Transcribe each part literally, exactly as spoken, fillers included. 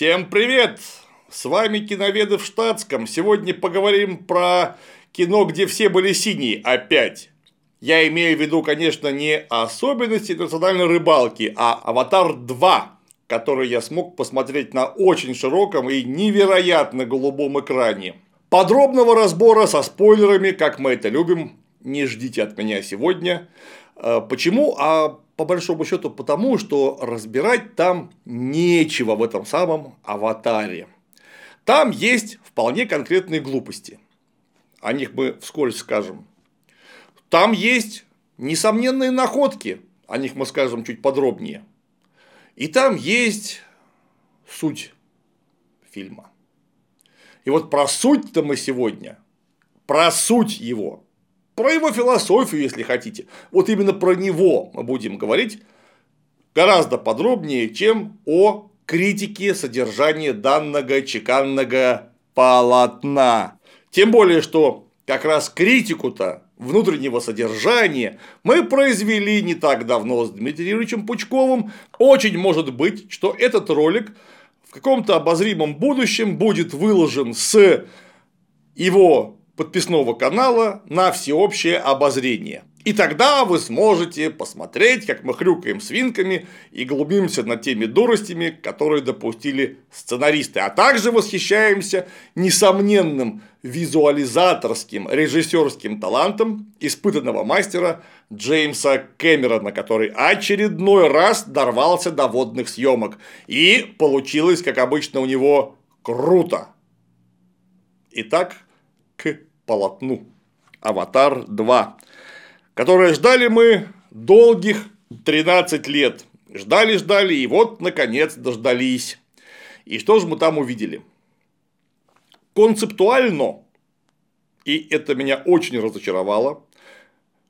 Всем привет! С вами киноведы в штатском. Сегодня поговорим про кино, где все были синие. Опять. Я имею в виду, конечно, не особенности национальной рыбалки, а «Аватар два», который я смог посмотреть на очень широком и невероятно голубом экране. Подробного разбора со спойлерами, как мы это любим, не ждите от меня сегодня. Почему? А по большому счету потому, что разбирать там нечего в этом самом «Аватаре». Там есть вполне конкретные глупости. О них мы вскользь скажем. Там есть несомненные находки. О них мы скажем чуть подробнее. И там есть суть фильма. И вот про суть-то мы сегодня. Про суть его. Про его философию, если хотите. Вот именно про него мы будем говорить гораздо подробнее, чем о критике содержания данного чеканного полотна. Тем более, что как раз критику-то внутреннего содержания мы произвели не так давно с Дмитрием Пучковым. Очень может быть, что этот ролик в каком-то обозримом будущем будет выложен с его подписного канала на всеобщее обозрение. И тогда вы сможете посмотреть, как мы хрюкаем свинками и глумимся над теми дуростями, которые допустили сценаристы. А также восхищаемся несомненным визуализаторским, режиссерским талантом испытанного мастера Джеймса Кэмерона, который очередной раз дорвался до водных съемок. И получилось, как обычно, у него круто. Итак, к полотну «Аватар два», которое ждали мы долгих тринадцать лет. Ждали, ждали, и вот, наконец, дождались. И что же мы там увидели? Концептуально, и это меня очень разочаровало,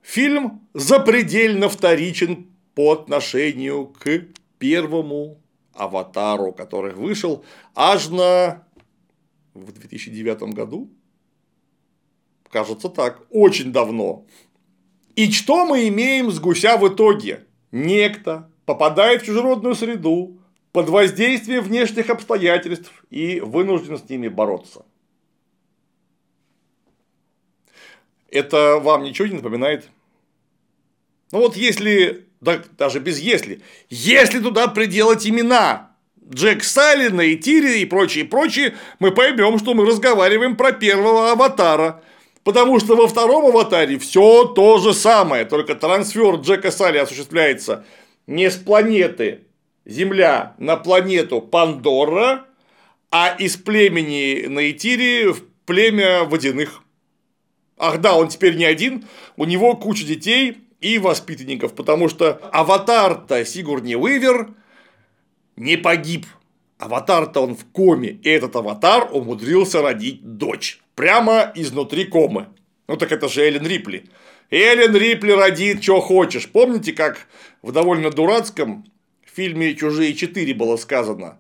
фильм запредельно вторичен по отношению к первому «Аватару», который вышел аж на... в две тысячи девятом году? Кажется так, очень давно. И что мы имеем с гуся в итоге? Некто попадает в чужеродную среду под воздействием внешних обстоятельств и вынужден с ними бороться. Это вам ничего не напоминает? Ну вот если, да, даже без если, если туда приделать имена Джек Салли, Нейтири и прочие, прочие, мы поймем, что мы разговариваем про первого «Аватара». Потому что во втором «Аватаре» все то же самое, только трансфер Джека Салли осуществляется не с планеты Земля на планету Пандора, а из племени Нейтири в племя водяных. Ах да, он теперь не один, у него куча детей и воспитанников, потому что аватар-то Сигурни Уивер не погиб. Аватар-то он в коме, и этот аватар умудрился родить дочь. Прямо изнутри комы. Ну так это же Эллен Рипли. Эллен Рипли родит, что хочешь. Помните, как в довольно дурацком фильме «Чужие четыре» было сказано?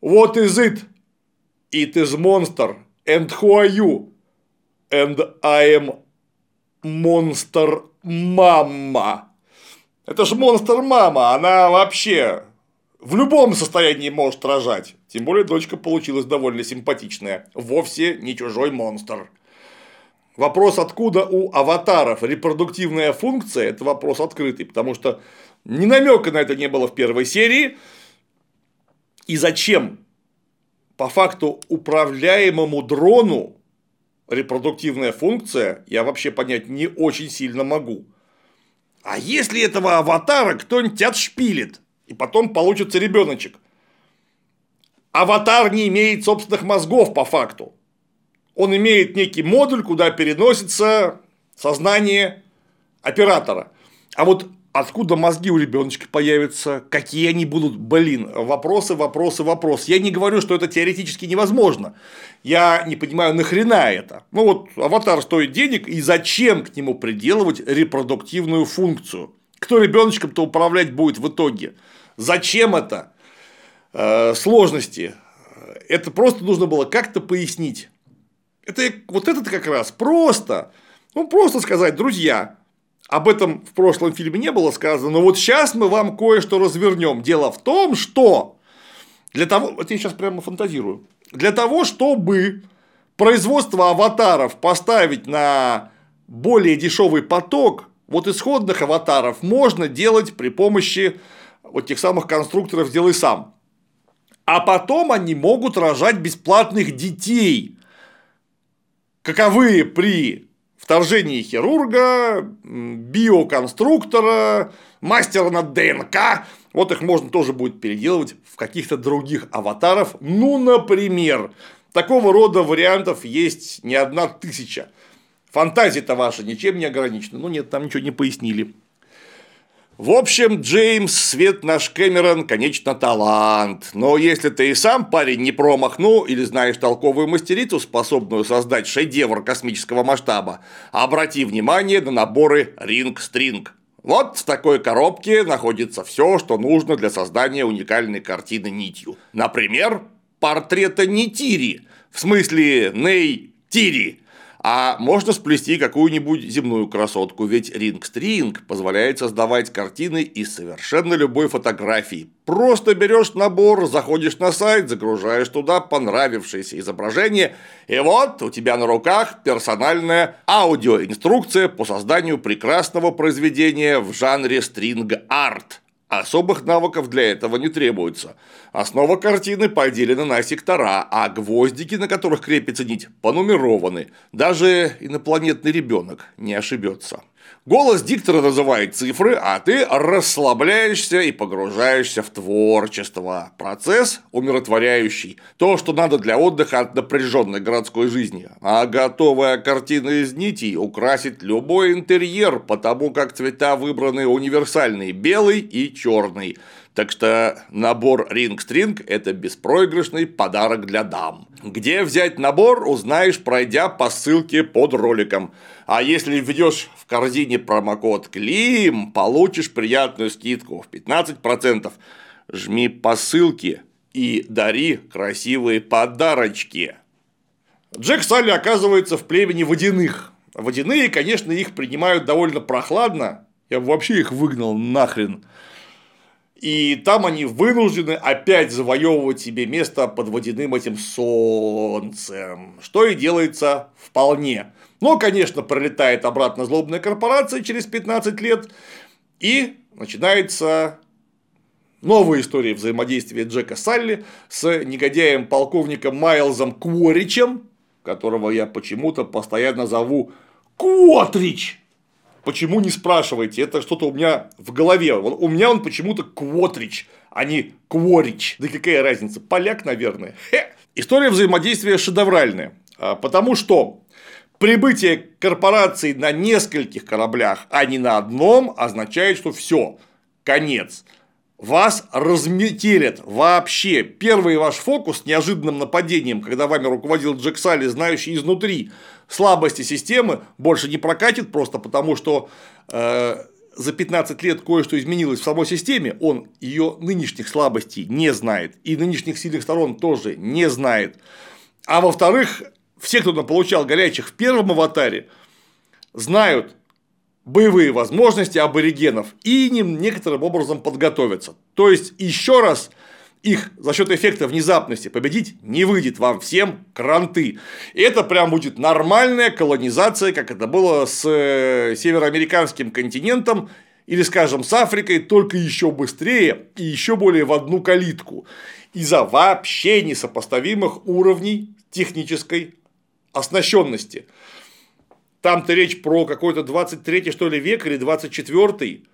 What is it? It is monster. And who are you? And I am monster mama. Это же монстр мама. Она вообще в любом состоянии может рожать. Тем более, дочка получилась довольно симпатичная. Вовсе не чужой монстр. Вопрос, откуда у аватаров репродуктивная функция, это вопрос открытый. Потому что ни намека на это не было в первой серии. И зачем по факту управляемому дрону репродуктивная функция, я вообще понять не очень сильно могу. А если этого аватара кто-нибудь отшпилит? И потом получится ребеночек. Аватар не имеет собственных мозгов по факту. Он имеет некий модуль, куда переносится сознание оператора. А вот откуда мозги у ребеночка появятся, какие они будут, блин, вопросы, вопросы, вопросы. Я не говорю, что это теоретически невозможно. Я не понимаю, нахрена это. Ну вот аватар стоит денег, и зачем к нему приделывать репродуктивную функцию? Кто ребеночком-то управлять будет в итоге? Зачем это? Э, сложности. Это просто нужно было как-то пояснить. Это, вот это как раз просто. Ну, просто сказать, друзья, об этом в прошлом фильме не было сказано, но вот сейчас мы вам кое-что развернем. Дело в том, что Для того, вот я сейчас прямо фантазирую. Для того, чтобы производство аватаров поставить на более дешевый поток, вот исходных аватаров можно делать при помощи вот тех самых конструкторов «Делай сам». А потом они могут рожать бесплатных детей, каковы при вторжении хирурга, биоконструктора, мастера над ДНК. Вот их можно тоже будет переделывать в каких-то других аватаров. Ну, например, такого рода вариантов есть не одна тысяча. Фантазия-то ваша ничем не ограничена. Ну, нет, там ничего не пояснили. В общем, Джеймс, свет наш Кэмерон, конечно, талант. Но если ты и сам, парень, не промах, ну, или знаешь толковую мастерицу, способную создать шедевр космического масштаба, обрати внимание на наборы Ring String. Вот в такой коробке находится все, что нужно для создания уникальной картины нитью. Например, портрета Нейтири, в смысле Нейтири. А можно сплести какую-нибудь земную красотку, ведь ринг-стринг позволяет создавать картины из совершенно любой фотографии. Просто берешь набор, заходишь на сайт, загружаешь туда понравившееся изображение, и вот у тебя на руках персональная аудиоинструкция по созданию прекрасного произведения в жанре стринг-арт. Особых навыков для этого не требуется. Основа картины поделена на сектора, а гвоздики, на которых крепится нить, понумерованы. Даже инопланетный ребенок не ошибется. Голос диктора называет цифры, а ты расслабляешься и погружаешься в творчество. Процесс умиротворяющий. То, что надо для отдыха от напряженной городской жизни. А готовая картина из нитей украсит любой интерьер, потому как цвета выбраны универсальные – белый и черный. Так что набор Ring String – это беспроигрышный подарок для дам. Где взять набор, узнаешь, пройдя по ссылке под роликом. А если введешь в корзине промокод КЛИМ, получишь приятную скидку в пятнадцать процентов. Жми по ссылке и дари красивые подарочки. Джек Салли оказывается в племени водяных. Водяные, конечно, их принимают довольно прохладно. Я бы вообще их выгнал нахрен. И там они вынуждены опять завоевывать себе место под водяным этим солнцем, что и делается вполне. Но, конечно, пролетает обратно злобная корпорация через пятнадцать лет, и начинается новая история взаимодействия Джека Салли с негодяем-полковником Майлзом Кворичем, которого я почему-то постоянно зову Кворич. Почему, не спрашивайте, это что-то у меня в голове. У меня он почему-то Кворич, а не Кворич. Да какая разница, поляк, наверное. Хе. История взаимодействия шедевральная, потому что прибытие корпораций на нескольких кораблях, а не на одном, означает, что все, конец. Вас разметелят вообще. Первый ваш фокус с неожиданным нападением, когда вами руководил Джек Салли, знающий изнутри слабости системы, больше не прокатит просто потому, что э, за пятнадцать лет кое-что изменилось в самой системе, он ее нынешних слабостей не знает, и нынешних сильных сторон тоже не знает. А во-вторых, все, кто получал горячих в первом аватаре, знают боевые возможности аборигенов и им некоторым образом подготовятся. То есть, еще раз, их за счет эффекта внезапности победить не выйдет, вам всем кранты. И это прям будет нормальная колонизация, как это было с североамериканским континентом или, скажем, с Африкой, только еще быстрее и еще более в одну калитку из-за вообще несопоставимых уровней технической оснащенности. Там-то речь про какой-то двадцать третий, что ли, век или двадцать четвёртый.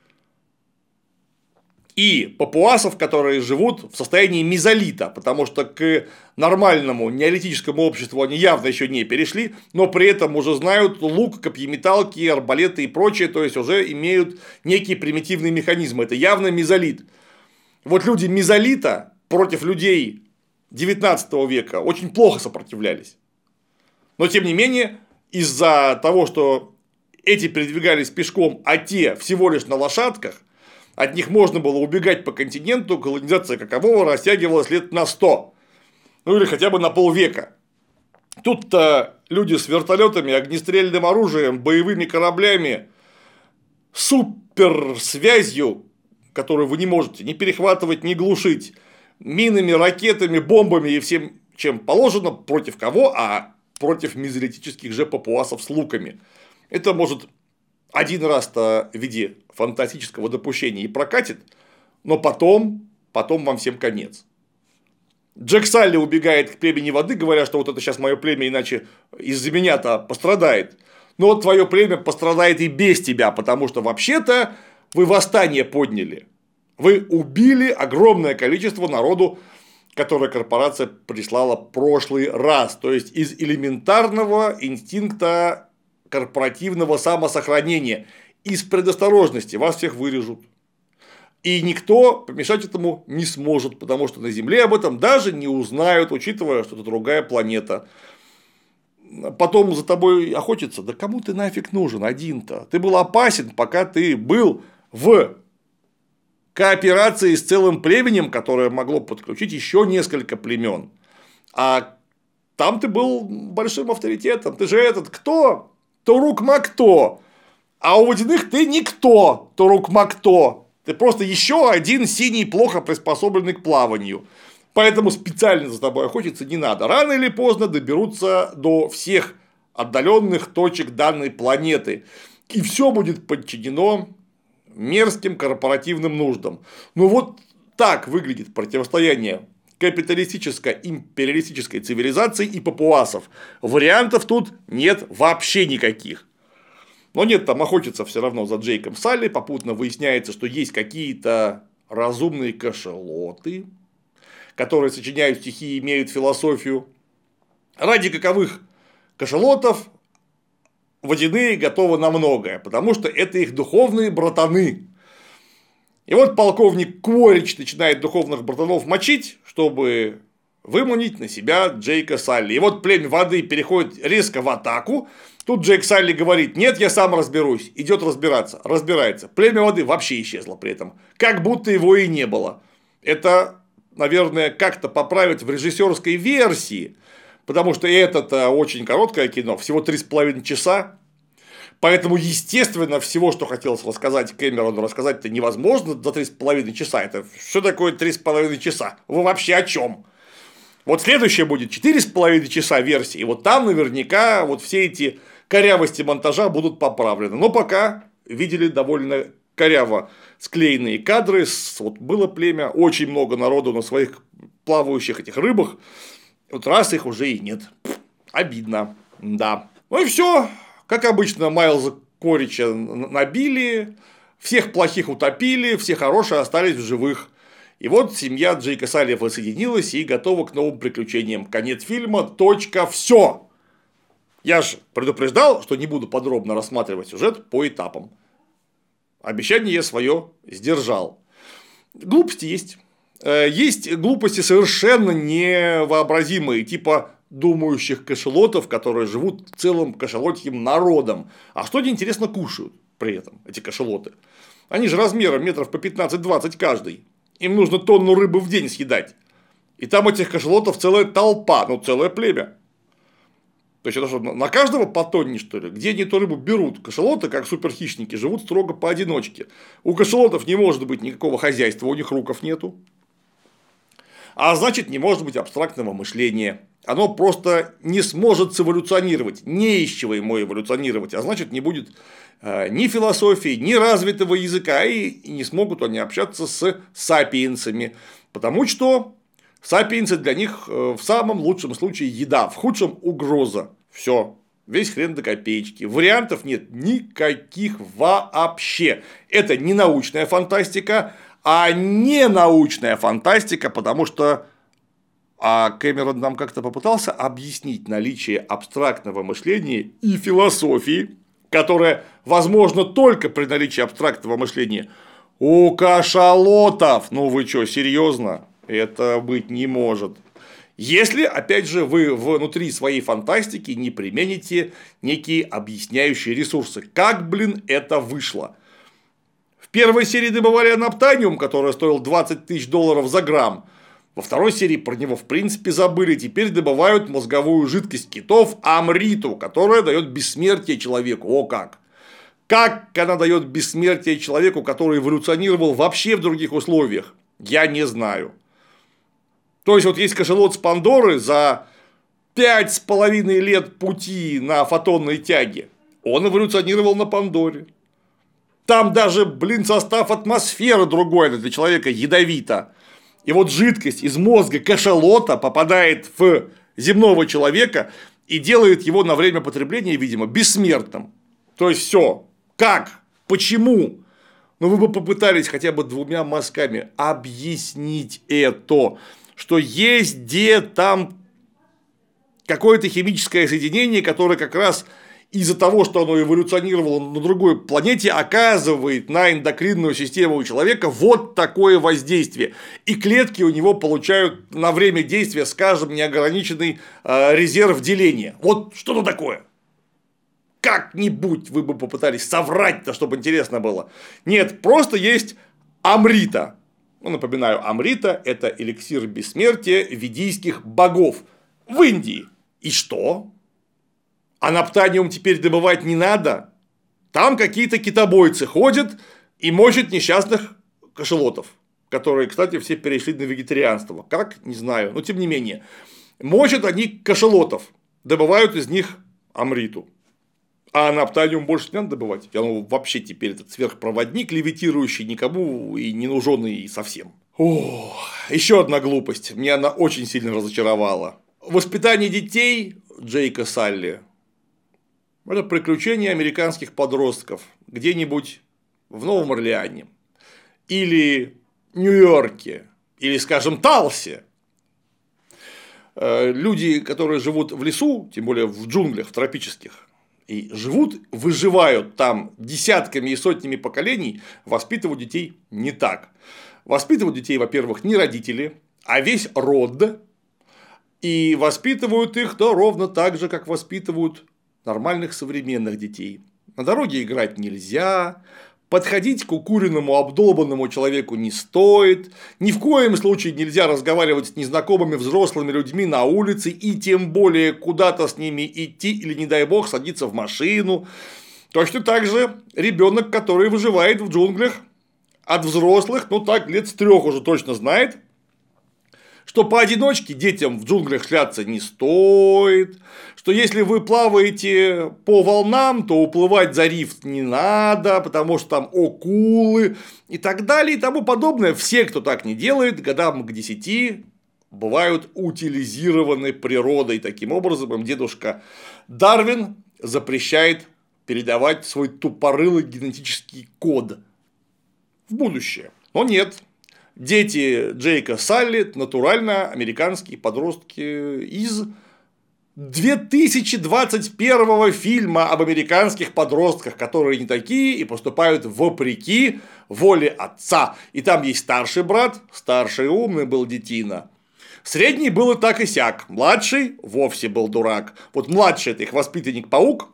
И папуасов, которые живут в состоянии мезолита, потому что к нормальному неолитическому обществу они явно еще не перешли, но при этом уже знают лук, копьеметалки, арбалеты и прочее, то есть уже имеют некие примитивные механизмы. Это явно мезолит. Вот люди мезолита против людей девятнадцатого века очень плохо сопротивлялись. Но тем не менее, из-за того, что эти передвигались пешком, а те всего лишь на лошадках, от них можно было убегать по континенту, колонизация какового растягивалась лет на сто, ну или хотя бы на полвека. Тут-то люди с вертолетами, огнестрельным оружием, боевыми кораблями, суперсвязью, которую вы не можете ни перехватывать, ни глушить, минами, ракетами, бомбами и всем, чем положено, против кого, а против мезолитических же папуасов с луками. Это может один раз-то в виде фантастического допущения и прокатит, но потом, потом вам всем конец. Джек Салли убегает к племени воды, говоря, что вот это сейчас мое племя, иначе из-за меня-то пострадает. Но вот твое племя пострадает и без тебя, потому что вообще-то вы восстание подняли. Вы убили огромное количество народу, которое корпорация прислала в прошлый раз. То есть из элементарного инстинкта корпоративного самосохранения, из предосторожности вас всех вырежут. И никто помешать этому не сможет, потому что на Земле об этом даже не узнают, учитывая, что это другая планета. Потом за тобой охотятся. Да кому ты нафиг нужен один-то? Ты был опасен, пока ты был в кооперации с целым племенем, которое могло подключить еще несколько племен. А там ты был большим авторитетом. Ты же этот кто? Торук-Макто. А у водяных ты никто, Торук-Макто. Ты просто еще один синий, плохо приспособленный к плаванию. Поэтому специально за тобой охотиться не надо. Рано или поздно доберутся до всех отдаленных точек данной планеты. И все будет подчинено мерзким корпоративным нуждам. Ну вот так выглядит противостояние капиталистическо-империалистической цивилизации и папуасов. Вариантов тут нет вообще никаких. Но нет, там охотятся все равно за Джейком Салли, попутно выясняется, что есть какие-то разумные кашалоты, которые сочиняют стихи и имеют философию. Ради каковых кашалотов водяные готовы на многое, потому что это их духовные братаны. И вот полковник Кворич начинает духовных братанов мочить, чтобы выманить на себя Джейка Салли. И вот племя воды переходит резко в атаку. Тут Джейк Салли говорит: нет, я сам разберусь. Идет разбираться. Разбирается. Племя воды вообще исчезло при этом. Как будто его и не было. Это, наверное, как-то поправить в режиссерской версии. Потому что это-то очень короткое кино. Всего три с половиной часа. Поэтому, естественно, всего, что хотелось рассказать Кэмерону, рассказать-то невозможно за три с половиной часа. Это что такое три с половиной часа? Вы вообще о чем? Вот следующее будет четыре с половиной часа версии, и вот там наверняка вот все эти корявости монтажа будут поправлены. Но пока видели довольно коряво склеенные кадры. Вот было племя, очень много народу на своих плавающих этих рыбах. Вот раз их уже и нет. Обидно. Да. Ну и все. Как обычно, Майлза Кворича набили, всех плохих утопили, все хорошие остались в живых. И вот семья Джейка Салли воссоединилась и готова к новым приключениям. Конец фильма. Точка. Все. Я же предупреждал, что не буду подробно рассматривать сюжет по этапам. Обещание я свое сдержал. Глупости есть. Есть глупости совершенно невообразимые, типа думающих кашалотов, которые живут целым кашалотьим народом. А что они, интересно, кушают при этом, эти кашалоты? Они же размером метров по пятнадцать-двадцать каждый. Им нужно тонну рыбы в день съедать. И там этих кашалотов целая толпа, ну, целое племя. То есть, это что, на каждого по тонне, что ли? Где они эту рыбу берут? Кашалоты, как суперхищники, живут строго поодиночке. У кашалотов не может быть никакого хозяйства, у них руков нету. А значит, не может быть абстрактного мышления. Оно просто не сможет эволюционировать, не из чего ему эволюционировать, а значит, не будет ни философии, ни развитого языка, и не смогут они общаться с сапиенсами, потому что сапиенсы для них в самом лучшем случае еда, в худшем угроза. Все, весь хрен до копеечки. Вариантов нет никаких вообще. Это не научная фантастика, а не научная фантастика, потому что а Кэмерон нам как-то попытался объяснить наличие абстрактного мышления и философии, которое возможно только при наличии абстрактного мышления у кашалотов. Ну вы что, серьезно? Это быть не может. Если, опять же, вы внутри своей фантастики не примените некие объясняющие ресурсы. Как, блин, это вышло? В первой серии добывали анаптаниум, который стоил двадцать тысяч долларов за грамм. Во второй серии про него в принципе забыли, теперь добывают мозговую жидкость китов амриту, которая дает бессмертие человеку. О как! Как она дает бессмертие человеку, который эволюционировал вообще в других условиях? Я не знаю. То есть, вот есть кашалот с Пандоры за пять с половиной лет пути на фотонной тяге. Он эволюционировал на Пандоре. Там даже, блин, состав атмосферы другой для человека ядовито. И вот жидкость из мозга кашалота попадает в земного человека и делает его на время потребления, видимо, бессмертным. То есть, все. Как? Почему? Ну, вы бы попытались хотя бы двумя мазками объяснить это, что есть где там какое-то химическое соединение, которое как раз из-за того, что оно эволюционировало на другой планете, оказывает на эндокринную систему у человека вот такое воздействие. И клетки у него получают на время действия, скажем, неограниченный резерв деления. Вот что-то такое. Как-нибудь вы бы попытались соврать-то, чтобы интересно было. Нет, просто есть амрита. Ну, напоминаю, амрита – это эликсир бессмертия ведийских богов в Индии. И что? А наптаниум теперь добывать не надо? Там какие-то китобойцы ходят и мочат несчастных кашалотов, которые, кстати, все перешли на вегетарианство. Как? Не знаю. Но, тем не менее. Мочат они кашалотов, добывают из них амриту. А наптаниум больше не надо добывать. И оно вообще теперь этот сверхпроводник, левитирующий никому и не нужный совсем. Еще одна глупость. Меня она очень сильно разочаровала. Воспитание детей Джейка Салли. Это приключения американских подростков где-нибудь в Новом Орлеане. Или Нью-Йорке. Или, скажем, Талсе. Люди, которые живут в лесу, тем более в джунглях, в тропических. И живут, выживают там десятками и сотнями поколений, воспитывают детей не так. Воспитывают детей, во-первых, не родители, а весь род. И воспитывают их да, ровно так же, как воспитывают нормальных современных детей. На дороге играть нельзя, подходить к укуренному, обдолбанному человеку не стоит, ни в коем случае нельзя разговаривать с незнакомыми взрослыми людьми на улице и тем более куда-то с ними идти или, не дай бог, садиться в машину. Точно так же ребенок, который выживает в джунглях от взрослых, ну так лет с трех уже точно знает, что поодиночке детям в джунглях шляться не стоит, что если вы плаваете по волнам, то уплывать за рифт не надо, потому что там акулы и так далее и тому подобное. Все, кто так не делает, годам к десяти бывают утилизированы природой. Таким образом, им дедушка Дарвин запрещает передавать свой тупорылый генетический код в будущее. Но нет. Дети Джейка Салли – натурально американские подростки из две тысячи двадцать первого фильма об американских подростках, которые не такие и поступают вопреки воле отца. И там есть старший брат, старший умный был детина. Средний был и так и сяк, младший вовсе был дурак. Вот младший – это их воспитанник-паук,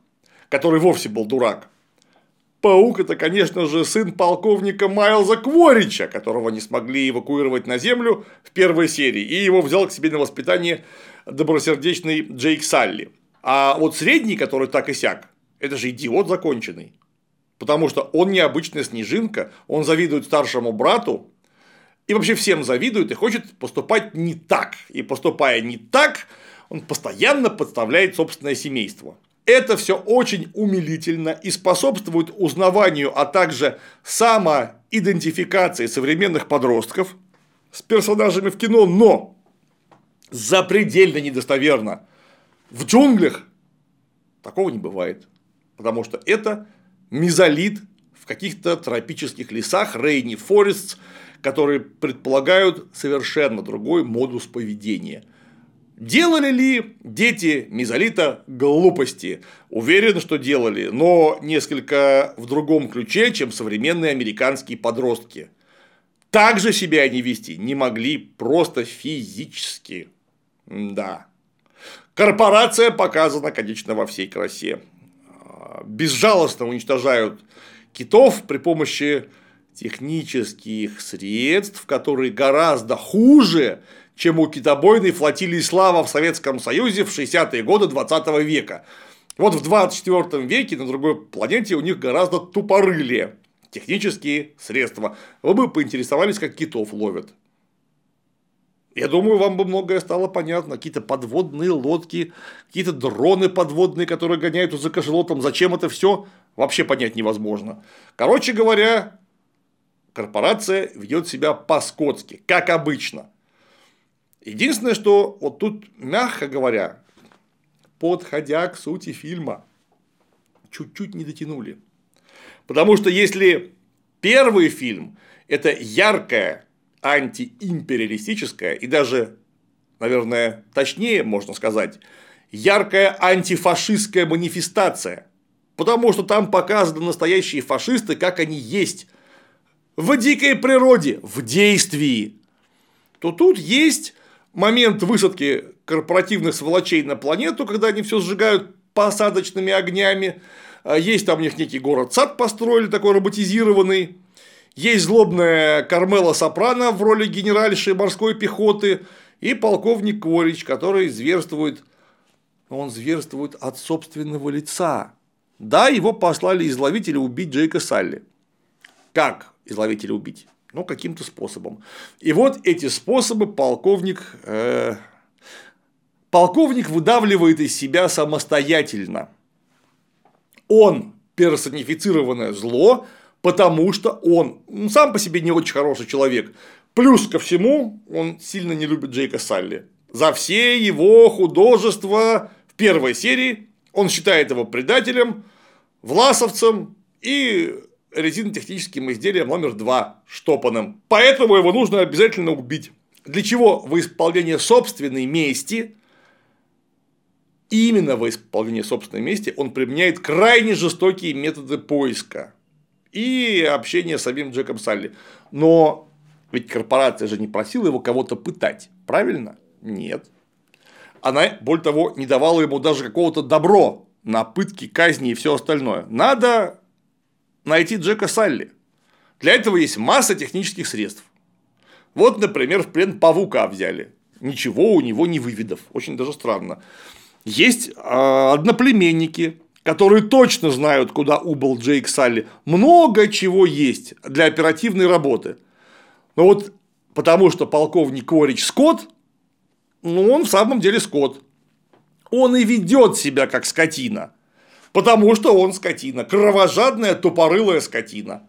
который вовсе был дурак. Паук – это, конечно же, сын полковника Майлза Кворича, которого не смогли эвакуировать на Землю в первой серии, и его взял к себе на воспитание добросердечный Джейк Салли. А вот средний, который так и сяк, это же идиот законченный, потому что он необычная снежинка, он завидует старшему брату, и вообще всем завидует и хочет поступать не так, и поступая не так, он постоянно подставляет собственное семейство. Это все очень умилительно и способствует узнаванию, а также самоидентификации современных подростков с персонажами в кино, но запредельно недостоверно. В джунглях такого не бывает, потому что это мезолит в каких-то тропических лесах, рейни форестс, которые предполагают совершенно другой модус поведения. Делали ли дети мезолита глупости? Уверен, что делали, но несколько в другом ключе, чем современные американские подростки. Так же себя они вести не могли просто физически. Да. Корпорация показана, конечно, во всей красе. Безжалостно уничтожают китов при помощи технических средств, которые гораздо хуже, чем у китобойной флотилии «Слава» в Советском Союзе в шестидесятые годы двадцатого века. Вот в двадцать четвёртом веке на другой планете у них гораздо тупорылее технические средства. Вы бы поинтересовались, как китов ловят. Я думаю, вам бы многое стало понятно. Какие-то подводные лодки, какие-то дроны подводные, которые гоняют за кашелотом. Зачем это все? Вообще понять невозможно. Короче говоря, корпорация ведет себя по-скотски, как обычно. Единственное, что вот тут, мягко говоря, подходя к сути фильма, чуть-чуть не дотянули. Потому что если первый фильм – это яркая, антиимпериалистическая и даже, наверное, точнее можно сказать, яркая антифашистская манифестация, потому что там показаны настоящие фашисты, как они есть, в дикой природе, в действии, то тут есть момент высадки корпоративных сволочей на планету, когда они все сжигают посадочными огнями, есть там у них некий город-сад построили, такой роботизированный, есть злобная Кармела Сопрано в роли генеральши морской пехоты и полковник Кворич, который зверствует, он зверствует от собственного лица. Да, его послали изловители убить Джейка Салли. Как изловители убить? Ну, каким-то способом. И вот эти способы полковник, э, полковник выдавливает из себя самостоятельно. Он персонифицированное зло, потому что он сам по себе не очень хороший человек. Плюс ко всему, он сильно не любит Джейка Салли. За все его художества в первой серии он считает его предателем, власовцем и резинотехническим изделием номер два штопаным. Поэтому его нужно обязательно убить. Для чего? Во исполнение собственной мести. Именно во исполнение собственной мести он применяет крайне жестокие методы поиска и общения с самим Джеком Салли. Но ведь корпорация же не просила его кого-то пытать, правильно? Нет. Она, более того, не давала ему даже какого-то добро на пытки, казни и все остальное. Надо найти Джека Салли. Для этого есть масса технических средств. Вот, например, в плен павука взяли. Ничего у него не выведав. Очень даже странно. Есть одноплеменники, которые точно знают, куда убыл Джейк Салли. Много чего есть для оперативной работы. Но вот потому что полковник Кворич скот, ну, он в самом деле скот. Он и ведет себя как скотина. Потому что он скотина. Кровожадная, тупорылая скотина.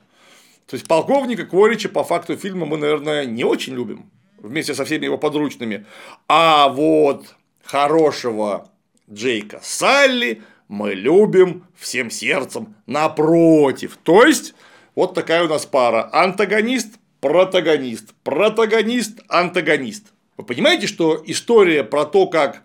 То есть, полковника Кворича по факту фильма мы, наверное, не очень любим. Вместе со всеми его подручными. А вот хорошего Джейка Салли мы любим всем сердцем напротив. То есть, вот такая у нас пара. Антагонист, протагонист. Протагонист, антагонист. Вы понимаете, что история про то, как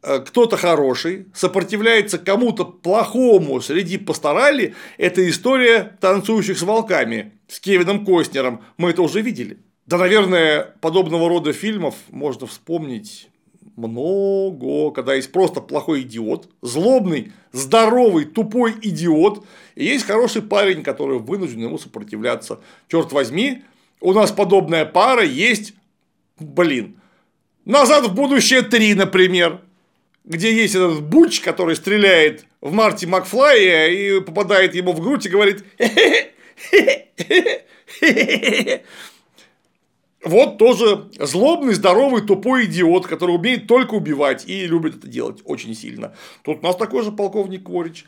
кто-то хороший сопротивляется кому-то плохому среди пасторали, это история «Танцующих с волками» с Кевином Костнером. Мы это уже видели. Да, наверное, подобного рода фильмов можно вспомнить много, когда есть просто плохой идиот, злобный, здоровый, тупой идиот, и есть хороший парень, который вынужден ему сопротивляться. Черт возьми, у нас подобная пара есть, блин, «Назад в будущее три», например, где есть этот Буч, который стреляет в Марти Макфлая и попадает ему в грудь и говорит: вот тоже злобный, здоровый, тупой идиот, который умеет только убивать и любит это делать очень сильно. Тут у нас такой же полковник Кворич.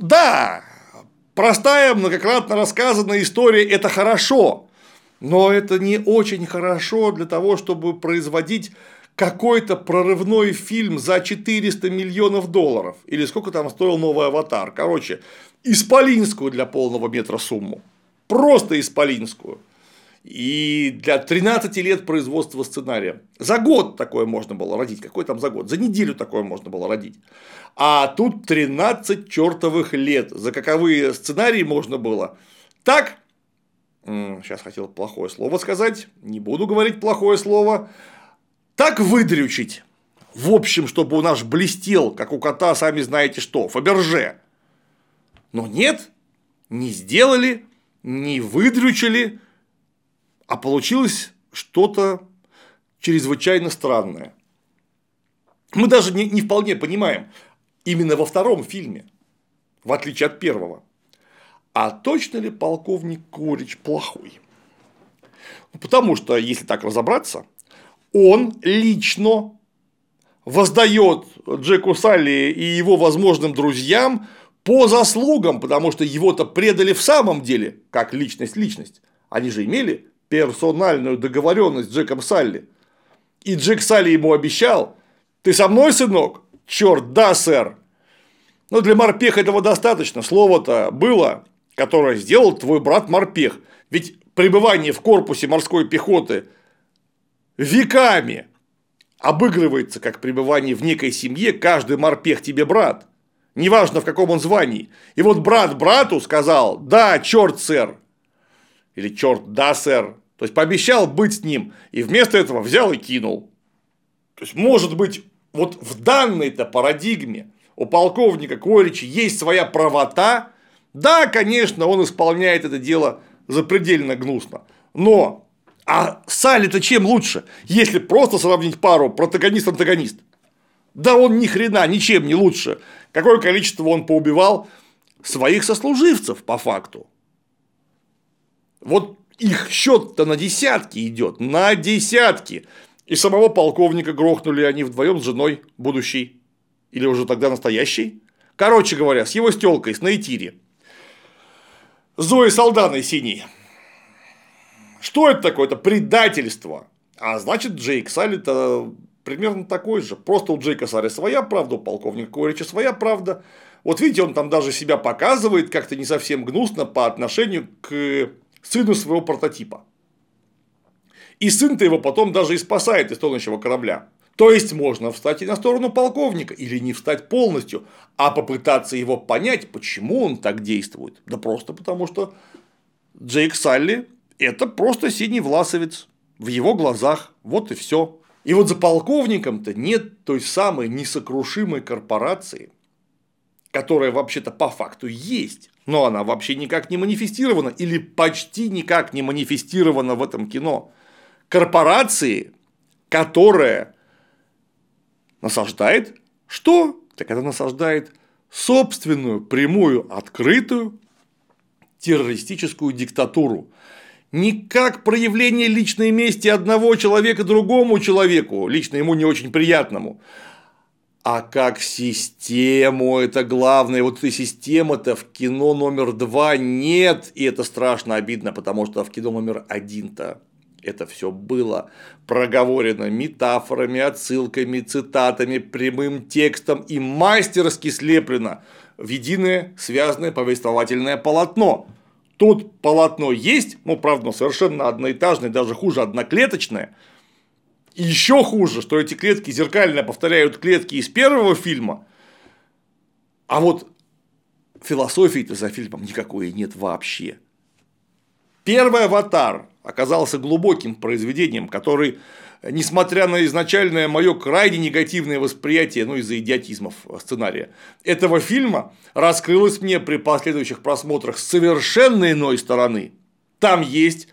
Да, простая, многократно рассказанная история – это хорошо, но это не очень хорошо для того, чтобы производить какой-то прорывной фильм за четыреста миллионов долларов. Или сколько там стоил новый «Аватар». Короче, исполинскую для полного метра сумму. Просто исполинскую. И для тринадцати лет производства сценария. За год такое можно было родить. Какой там за год? За неделю такое можно было родить. А тут тринадцать чертовых лет. За каковые сценарии можно было. Так, сейчас хотел плохое слово сказать. Не буду говорить плохое слово. Так выдрючить, в общем, чтобы у нас блестел, как у кота, сами знаете что, Фаберже. Но нет, не сделали, не выдрючили, а получилось что-то чрезвычайно странное. Мы даже не вполне понимаем, именно во втором фильме, в отличие от первого, а точно ли полковник Кворич плохой? Потому что, если так разобраться, он лично воздает Джеку Салли и его возможным друзьям по заслугам, потому что его-то предали в самом деле, как личность-личность. Они же имели персональную договоренность с Джеком Салли. И Джек Салли ему обещал: ты со мной, сынок? Черт, да, сэр. Но для морпеха этого достаточно. Слово-то было, которое сделал твой брат морпех. Ведь пребывание в корпусе морской пехоты веками обыгрывается, как пребывание в некой семье. Каждый морпех тебе брат. Неважно, в каком он звании. И вот брат брату сказал: да, черт, сэр. Или черт, да, сэр. То есть пообещал быть с ним. И вместо этого взял и кинул. То есть, может быть, вот в данной-то парадигме у полковника Кворича есть своя правота. Да, конечно, он исполняет это дело запредельно гнусно. Но а Салли-то чем лучше, если просто сравнить пару протагонист-антагонист? Да он ни хрена ничем не лучше. Какое количество он поубивал своих сослуживцев по факту. Вот их счет-то на десятки идет, на десятки. И самого полковника грохнули они вдвоем с женой будущей, или уже тогда настоящей. Короче говоря, с его стёлкой, с Нейтири. С Зои Салданой синей. Что это такое? Это предательство. А значит, Джейк Салли-то примерно такой же. Просто у Джейка Салли своя правда, у полковника Кворича своя правда. Вот видите, он там даже себя показывает как-то не совсем гнусно по отношению к сыну своего прототипа. И сын-то его потом даже и спасает из тонущего корабля. То есть, можно встать и на сторону полковника, или не встать полностью, а попытаться его понять, почему он так действует. Да просто потому, что Джейк Салли – это просто синий власовец в его глазах. Вот и все. И вот за полковником-то нет той самой несокрушимой корпорации, которая вообще-то по факту есть, но она вообще никак не манифестирована или почти никак не манифестирована в этом кино. Корпорации, которая насаждает что? Так она насаждает собственную, прямую, открытую террористическую диктатуру. Не как проявление личной мести одного человека другому человеку, лично ему не очень приятному, а как систему. Это главное. Вот этой системы-то в кино номер два нет. И это страшно обидно, потому что в кино номер один-то это все было проговорено метафорами, отсылками, цитатами, прямым текстом и мастерски слеплено в единое связанное повествовательное полотно. Тут полотно есть, ну, правда, совершенно одноэтажное, даже хуже, одноклеточное. И еще хуже, что эти клетки зеркально повторяют клетки из первого фильма. А вот философии-то за фильмом никакой нет вообще. Первый «Аватар» оказался глубоким произведением, который, несмотря на изначальное мое крайне негативное восприятие, ну, из-за идиотизмов сценария этого фильма, раскрылось мне при последующих просмотрах с совершенно иной стороны. Там есть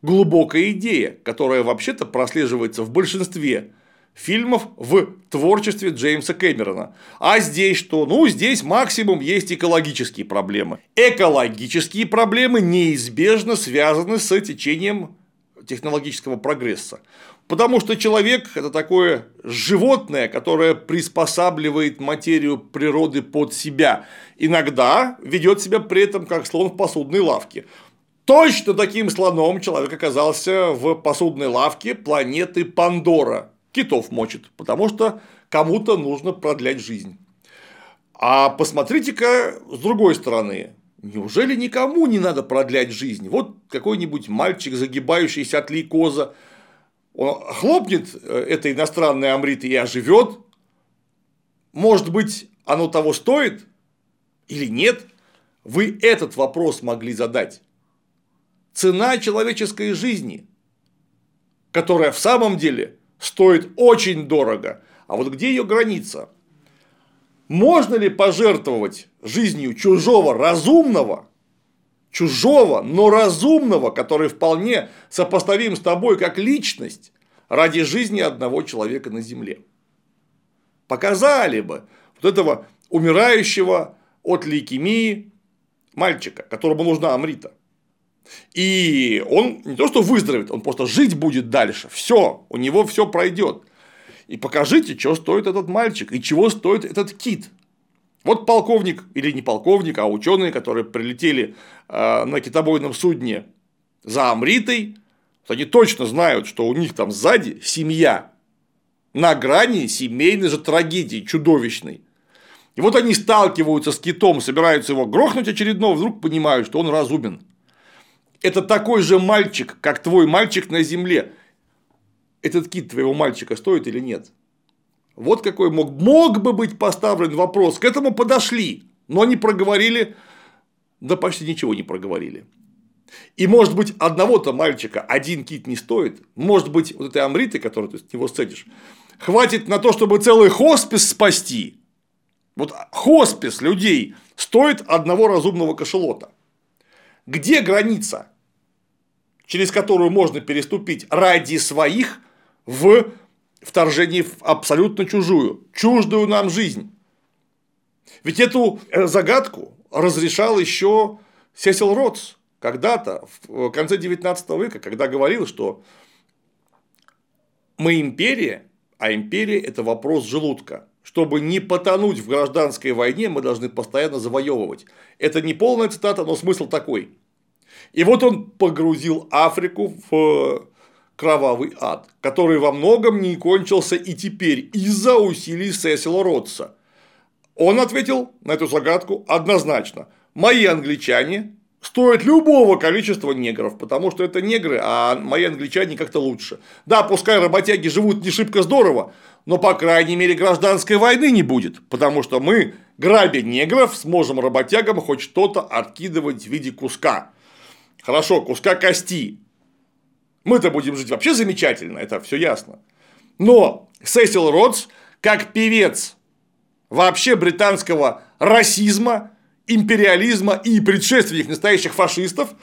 глубокая идея, которая вообще-то прослеживается в большинстве фильмов в творчестве Джеймса Кэмерона. А здесь что? Ну, здесь максимум есть экологические проблемы. Экологические проблемы неизбежно связаны с течением технологического прогресса. Потому что человек – это такое животное, которое приспосабливает материю природы под себя. Иногда ведет себя при этом как слон в посудной лавке. Точно таким слоном человек оказался в посудной лавке планеты Пандора. Китов мочит, потому что кому-то нужно продлять жизнь. А посмотрите-ка с другой стороны. Неужели никому не надо продлять жизнь? Вот какой-нибудь мальчик, загибающийся от лейкоза, он хлопнет этой иностранной амриты и оживет. Может быть, оно того стоит или нет? Вы этот вопрос могли задать. Цена человеческой жизни, которая в самом деле стоит очень дорого. А вот где ее граница? Можно ли пожертвовать жизнью чужого разумного, чужого, но разумного, который вполне сопоставим с тобой как личность, ради жизни одного человека на земле? Показали бы вот этого умирающего от лейкемии мальчика, которому нужна амрита. И он не то что выздоровеет, он просто жить будет дальше. Все, у него все пройдет. И покажите, чего стоит этот мальчик и чего стоит этот кит. Вот полковник, или не полковник, а ученые, которые прилетели на китобойном судне за Амритой, они точно знают, что у них там сзади семья. На грани семейной же трагедии чудовищной. И вот они сталкиваются с китом, собираются его грохнуть очередного, вдруг понимают, что он разумен. Это такой же мальчик, как твой мальчик на земле. Этот кит твоего мальчика стоит или нет? Вот какой мог, мог бы быть поставлен вопрос. К этому подошли, но не проговорили, да почти ничего не проговорили. И, может быть, одного-то мальчика один кит не стоит. Может быть, вот этой Амриты, которую ты с него сцедишь, хватит на то, чтобы целый хоспис спасти. Вот хоспис людей стоит одного разумного кашалота. Где граница, через которую можно переступить ради своих в вторжении в абсолютно чужую, чуждую нам жизнь? Ведь эту загадку разрешал еще Сесил Родс когда-то, в конце девятнадцатого века, когда говорил, что мы империя, а империя – это вопрос желудка. Чтобы не потонуть в гражданской войне, мы должны постоянно завоевывать. Это не полная цитата, но смысл такой. И вот он погрузил Африку в кровавый ад, который во многом не кончился и теперь из-за усилий Сесила Родса. Он ответил на эту загадку однозначно. Мои англичане стоит любого количества негров, потому что это негры, а мои англичане как-то лучше. Да, пускай работяги живут не шибко здорово, но, по крайней мере, гражданской войны не будет, потому что мы, грабя негров, сможем работягам хоть что-то откидывать в виде куска. Хорошо, куска кости. Мы-то будем жить вообще замечательно, это все ясно. Но Сесил Родс, как певец вообще британского расизма, империализма и предшественников настоящих фашистов,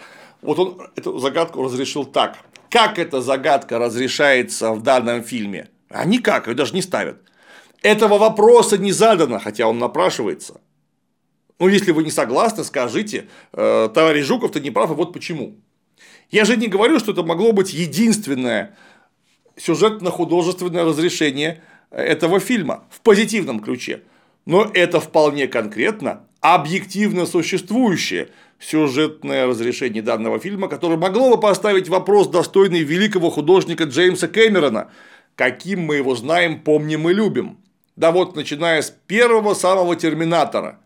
вот он эту загадку разрешил так. Как эта загадка разрешается в данном фильме? А никак, ее даже не ставят. Этого вопроса не задано, хотя он напрашивается. Ну, если вы не согласны, скажите, товарищ Жуков-то не прав, и вот почему. Я же не говорю, что это могло быть единственное сюжетно-художественное разрешение этого фильма в позитивном ключе. Но это вполне конкретно объективно существующее сюжетное разрешение данного фильма, которое могло бы поставить вопрос, достойный великого художника Джеймса Кэмерона, каким мы его знаем, помним и любим. Да вот, начиная с первого самого «Терминатора»,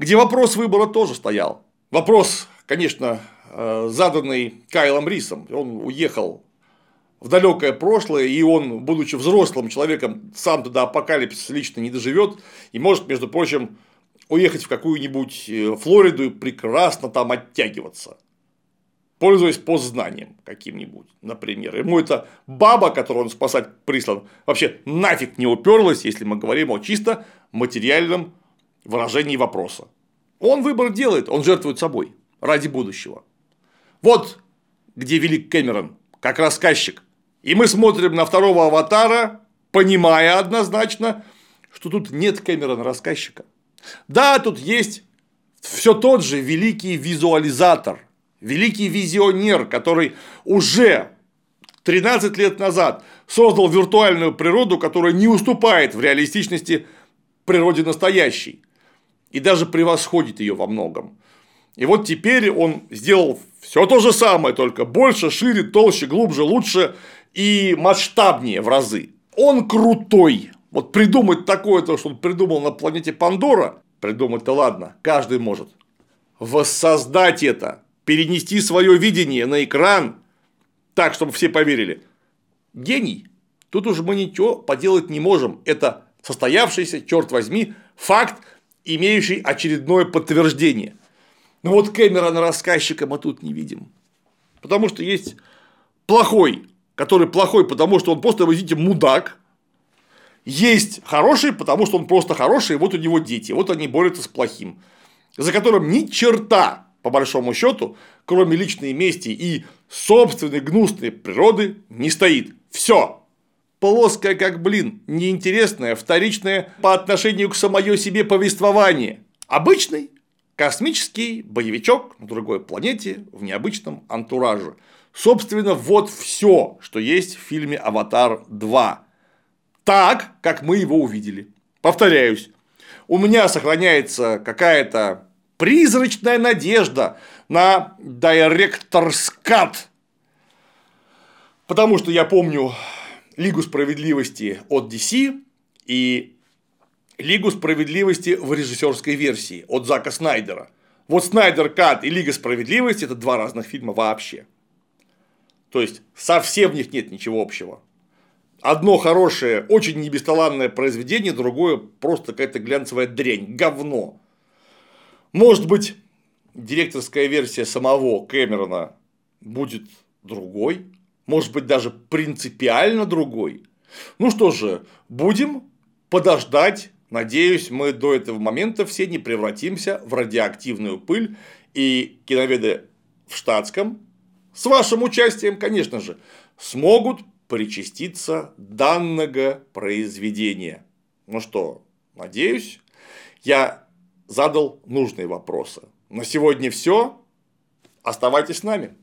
где вопрос выбора тоже стоял. Вопрос, конечно, заданный Кайлом Рисом. Он уехал в далекое прошлое, и он, будучи взрослым человеком, сам до апокалипсиса лично не доживет, и может, между прочим, уехать в какую-нибудь Флориду и прекрасно там оттягиваться, пользуясь постзнанием каким-нибудь, например. Ему эта баба, которую он спасать прислан, вообще нафиг не уперлась, если мы говорим о чисто материальном выражении вопроса. Он выбор делает, он жертвует собой ради будущего. Вот где велик Кэмерон, как рассказчик. И мы смотрим на второго «Аватара», понимая однозначно, что тут нет Кэмерона-рассказчика. Да, тут есть все тот же великий визуализатор, великий визионер, который уже тринадцать лет назад создал виртуальную природу, которая не уступает в реалистичности природе настоящей и даже превосходит ее во многом. И вот теперь он сделал все то же самое, только больше, шире, толще, глубже, лучше и масштабнее в разы. Он крутой. Вот придумать такое, то, что он придумал на планете Пандора, придумать-то ладно, каждый может. Воссоздать это, перенести свое видение на экран так, чтобы все поверили. Гений. Тут уж мы ничего поделать не можем. Это состоявшийся, черт возьми, факт, имеющий очередное подтверждение. Но вот Кэмерона рассказчика мы тут не видим. Потому что есть плохой, который плохой, потому что он просто, вы видите, мудак. Есть хороший, потому что он просто хороший, и вот у него дети, вот они борются с плохим, за которым ни черта, по большому счету, кроме личной мести и собственной гнусной природы, не стоит. Все. Плоское, как блин, неинтересное, вторичное по отношению к самой себе повествование. Обычный, Космический боевичок на другой планете в необычном антураже. Собственно, вот все, что есть в фильме «Аватар два». Так, как мы его увидели. Повторяюсь, у меня сохраняется какая-то призрачная надежда на «Director's Cut». Потому что я помню «Лигу справедливости» от ди си и «Лигу справедливости» в режиссерской версии от Зака Снайдера. Вот «Снайдер Кат» и «Лига справедливости» – это два разных фильма вообще. То есть, совсем в них нет ничего общего. Одно хорошее, очень небесталанное произведение, другое просто какая-то глянцевая дрянь, говно. Может быть, директорская версия самого Кэмерона будет другой, может быть, даже принципиально другой. Ну что же, будем подождать. Надеюсь, мы до этого момента все не превратимся в радиоактивную пыль, и киноведы в штатском, с вашим участием, конечно же, смогут причаститься данного произведения. Ну что, надеюсь, я задал нужные вопросы. На сегодня все. Оставайтесь с нами.